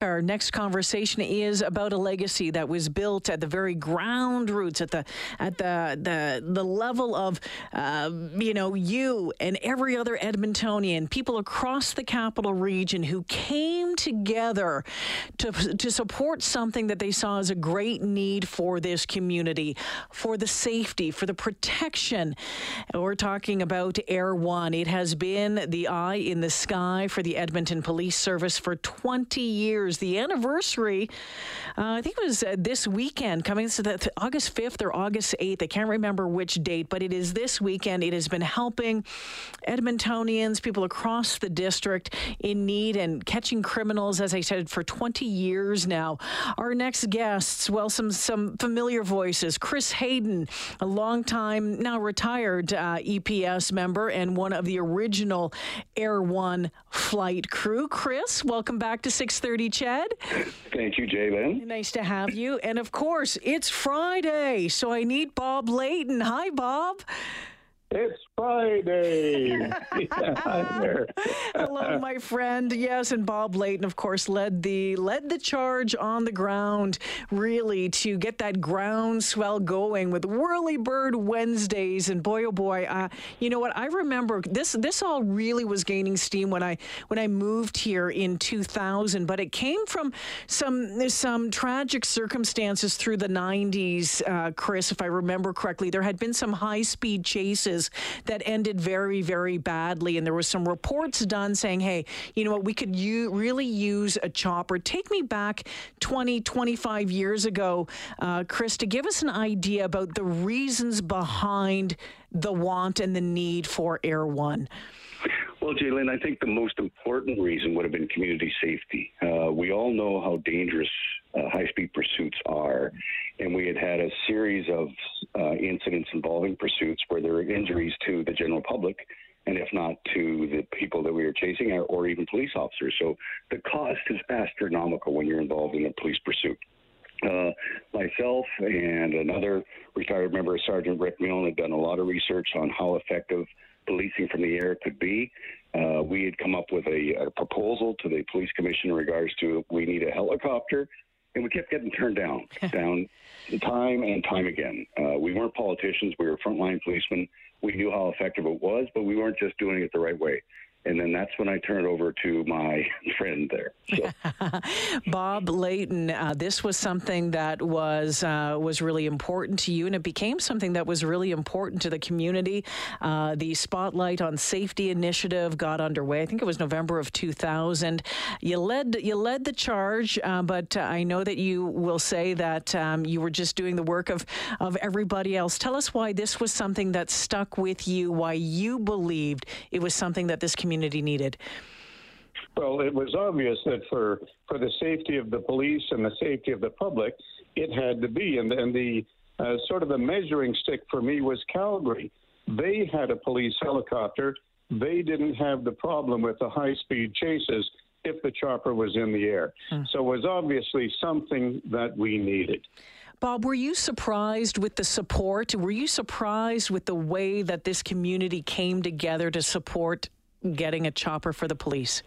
Our next conversation is about a legacy that was built at the very ground roots, at the level of you and every other Edmontonian, people across the capital region who came together to support something that they saw as a great need for this community, for the safety, for the protection. We're talking about Air One. It has been the eye in the sky for the Edmonton Police Service for 20 years. The anniversary, I think it was this weekend, coming to the August 5th or August 8th. I can't remember which date, but it is this weekend. It has been helping Edmontonians, people across the district in need and catching criminals, as I said, for 20 years now. Our next guests, well, some familiar voices. Chris Hayden, a longtime, now retired EPS member and one of the original Air One flight crew. Chris, welcome back to 6:30 Chad. Thank you, Jalen. Nice to have you. And of course, it's Friday, so I need Bob Layton. Hi, Bob. It's Friday. Hello, my friend. Yes, and Bob Layton, of course, led the charge on the ground, really, to get that groundswell going with Whirly Bird Wednesdays. And boy, oh boy, you know what? I remember this all really was gaining steam when I moved here in 2000. But it came from some tragic circumstances through the 90s, Chris, if I remember correctly. There had been some high-speed chases that ended very, very badly. And there was some reports done saying, hey, you know what, we could really use a chopper. Take me back 20, 25 years ago, Chris, to give us an idea about the reasons behind the want and the need for Air One. Well, Jalen, I think the most important reason would have been community safety. We all know how dangerous high-speed pursuits are, and we had a series of incidents involving pursuits where there were injuries to the general public, and if not to the people that we were chasing, or even police officers. So the cost is astronomical when you're involved in a police pursuit. Myself and another retired member, Sergeant Rick Milne, had done a lot of research on how effective policing from the air could be. We had come up with a proposal to the police commission in regards to, we need a helicopter, and we kept getting turned down time and time again. We weren't politicians, we were frontline policemen. We knew how effective it was, but we weren't just doing it the right way. And then that's when I turn it over to my friend there. So. Bob Layton, this was something that was really important to you, and it became something that was really important to the community. The Spotlight on Safety initiative got underway. I think it was November of 2000. You led the charge, but I know that you will say that you were just doing the work of everybody else. Tell us why this was something that stuck with you, why you believed it was something that this community needed. Well, it was obvious that for the safety of the police and the safety of the public, it had to be. And the sort of the measuring stick for me was Calgary. They had a police helicopter. They didn't have the problem with the high-speed chases if the chopper was in the air. So it was obviously something that we needed. Bob, were you surprised with the support? Were you surprised with the way that this community came together to support getting a chopper for the police?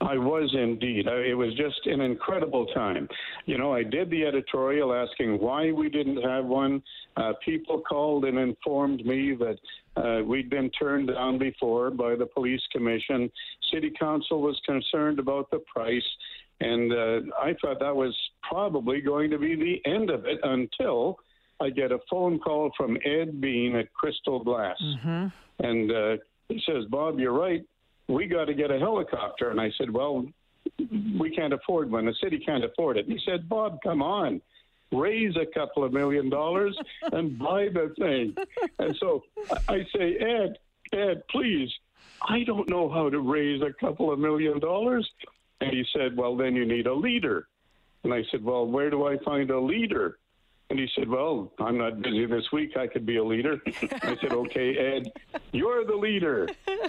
I was indeed. It was just an incredible time. You know, I did the editorial asking why we didn't have one. People called and informed me that we'd been turned down before by the police commission. City council was concerned about the price. And I thought that was probably going to be the end of it until I get a phone call from Ed Bean at Crystal Glass. Mm-hmm. And he says, Bob, you're right. We got to get a helicopter. And I said, well, we can't afford one. The city can't afford it. And he said, Bob, come on. Raise a couple of $1 million and buy the thing. And so I say, Ed, please, I don't know how to raise a couple of $1 million. And he said, well, then you need a leader. And I said, well, where do I find a leader? And he said, well, I'm not busy this week. I could be a leader. I said, okay, Ed, you're the leader.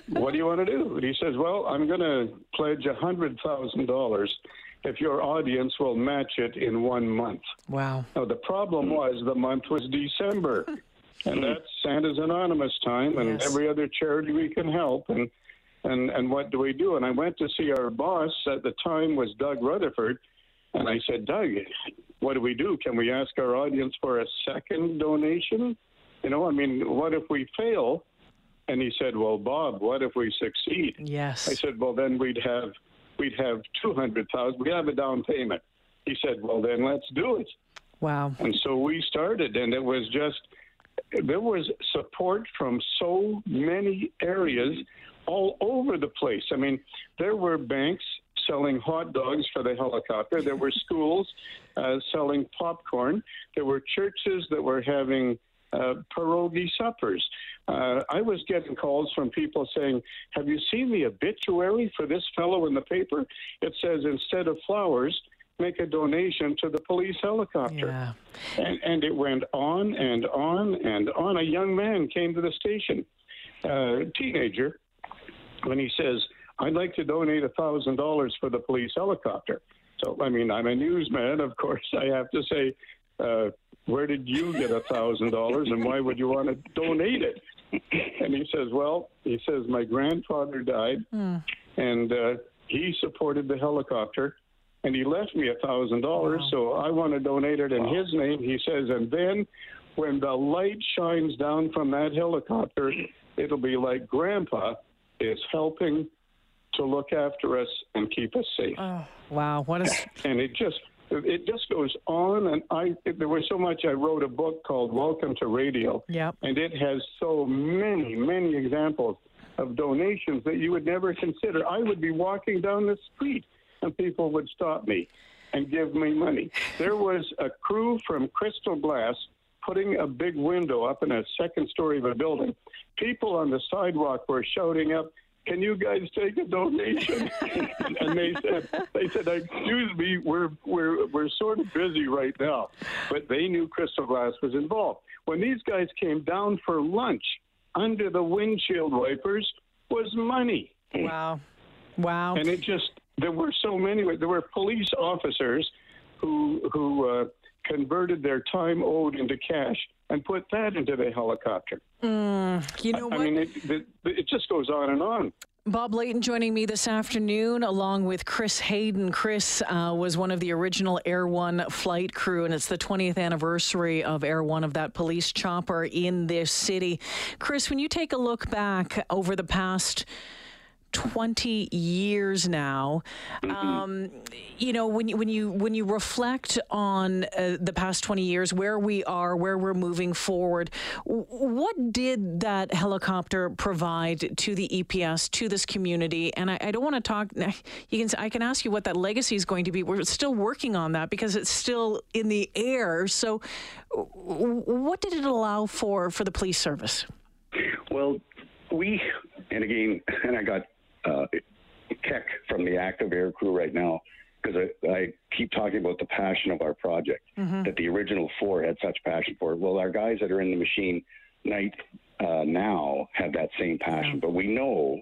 What do you want to do? And he says, well, I'm going to pledge $100,000 if your audience will match it in 1 month. Wow. Now, the problem was the month was December. And that's Santa's Anonymous time, and every other charity we can help. And what do we do? And I went to see our boss at the time was Doug Rutherford. And I said, Doug, what do we do? Can we ask our audience for a second donation? You know, I mean, what if we fail? And he said, well, Bob, what if we succeed? Yes. I said, well, then we'd have $200,000. We have a down payment. He said, well, then let's do it. Wow. And so we started, and it was just, there was support from so many areas all over the place. I mean, there were banks selling hot dogs for the helicopter. There were schools selling popcorn. There were churches that were having pierogi suppers. I was getting calls from people saying, have you seen the obituary for this fellow in the paper? It says, instead of flowers, make a donation to the police helicopter. Yeah. And it went on and on and on. A young man came to the station, teenager, and he says, I'd like to donate $1,000 for the police helicopter. So, I mean, I'm a newsman, of course. I have to say, where did you get $1,000 and why would you want to donate it? And he says, my grandfather died and he supported the helicopter and he left me $1,000. Wow. So I want to donate it in his name. He says, and then when the light shines down from that helicopter, it'll be like Grandpa is helping to look after us and keep us safe. Oh, wow. And it just goes on, and there was so much. I wrote a book called Welcome to Radio, and it has so many, many examples of donations that you would never consider. I would be walking down the street, and people would stop me and give me money. There was a crew from Crystal Glass putting a big window up in a second story of a building. People on the sidewalk were shouting up, can you guys take a donation? And they said, excuse me, we're sort of busy right now. But they knew Crystal Glass was involved. When these guys came down for lunch, under the windshield wipers was money. Wow. Wow. And there were so many. There were police officers who converted their time owed into cash and put that into the helicopter. You know what? I mean, it just goes on and on. Bob Layton joining me this afternoon, along with Chris Hayden. Chris was one of the original Air One flight crew, and it's the 20th anniversary of Air One, of that police chopper in this city. Chris, when you take a look back over the past 20 years now, you know, when you reflect on the past 20 years, where we are, where we're moving forward, what did that helicopter provide to the EPS, to this community? And I don't want to talk. I can ask you what that legacy is going to be. We're still working on that because it's still in the air. So, what did it allow for the police service? Well, I got Keck from the active air crew right now, because I keep talking about the passion of our project, that the original four had such passion for it. Well, our guys that are in the machine now have that same passion, but we know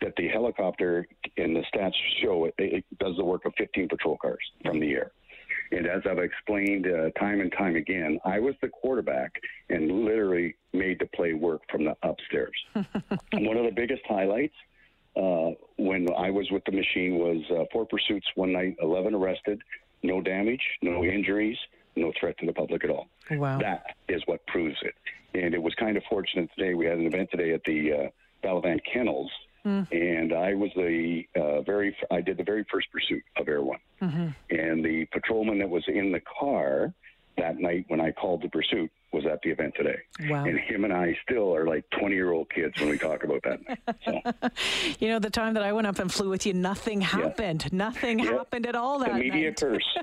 that the helicopter, and the stats show it does the work of 15 patrol cars from the air. And as I've explained time and time again, I was the quarterback and literally made the play work from the upstairs. One of the biggest highlights when I was with the machine was four pursuits one night, 11 arrested, no damage, no injuries, no threat to the public at all. Wow. That is what proves it. And it was kind of fortunate today. We had an event today at the Balavant Kennels. And I was I did the very first pursuit of Air One. And the patrolman that was in the car that night when I called the pursuit was at the event today. Wow. And him and I still are like 20-year-old kids when we talk about that night. So. You know, the time that I went up and flew with you, nothing happened. Yeah. Nothing happened at all that night. Immediate purse,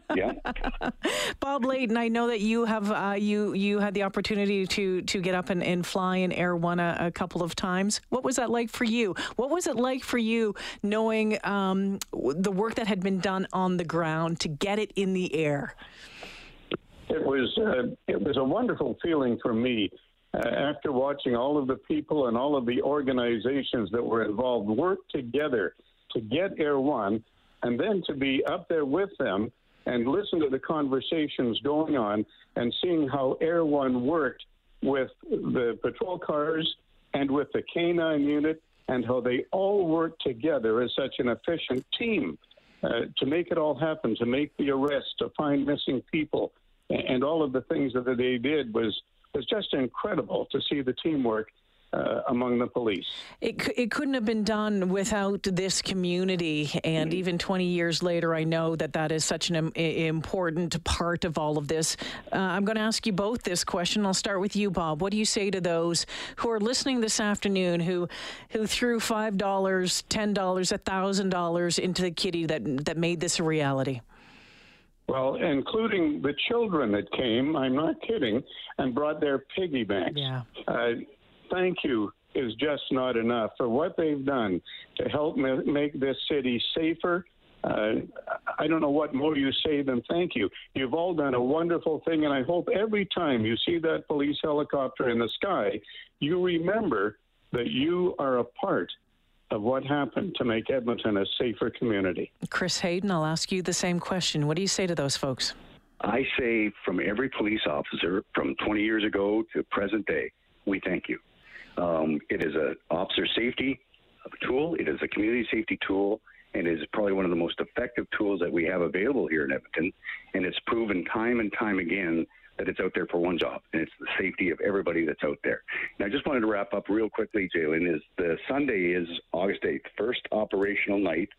Bob Layton, I know that you have you had the opportunity to get up and fly in Air One a couple of times. What was that like for you? What was it like for you knowing the work that had been done on the ground to get it in the air? It was a wonderful feeling for me after watching all of the people and all of the organizations that were involved work together to get Air One, and then to be up there with them and listen to the conversations going on and seeing how Air One worked with the patrol cars and with the canine unit, and how they all work together as such an efficient team to make it all happen, to make the arrest, to find missing people, and all of the things that they did was just incredible to see the teamwork among the police. It couldn't have been done without this community, and even 20 years later, I know that is such an important part of all of this. I'm going to ask you both this question. I'll start with you, Bob. What do you say to those who are listening this afternoon who threw $5, $10, $1,000 into the kitty that made this a reality? Well, including the children that came, I'm not kidding, and brought their piggy banks. Yeah. Thank you is just not enough for what they've done to help make this city safer. I don't know what more you say than thank you. You've all done a wonderful thing, and I hope every time you see that police helicopter in the sky, you remember that you are a part of what happened to make Edmonton a safer community. Chris Hayden, I'll ask you the same question. What do you say to those folks? I say from every police officer from 20 years ago to present day, we thank you. It is an officer safety tool, it is a community safety tool, and it is probably one of the most effective tools that we have available here in Edmonton, and it's proven time and time again that it's out there for one job, and it's the safety of everybody that's out there. And I just wanted to wrap up real quickly, Jalen, is the Sunday is August 8th, first operational night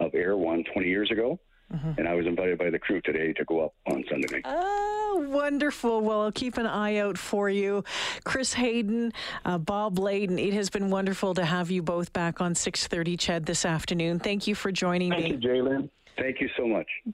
of Air One 20 years ago. Mm-hmm. And I was invited by the crew today to go up on Sunday night. Oh, wonderful. Well, I'll keep an eye out for you. Chris Hayden, Bob Layton, it has been wonderful to have you both back on 6:30 CHED this afternoon. Thank you for joining me. Thank you, Jalen. Thank you so much.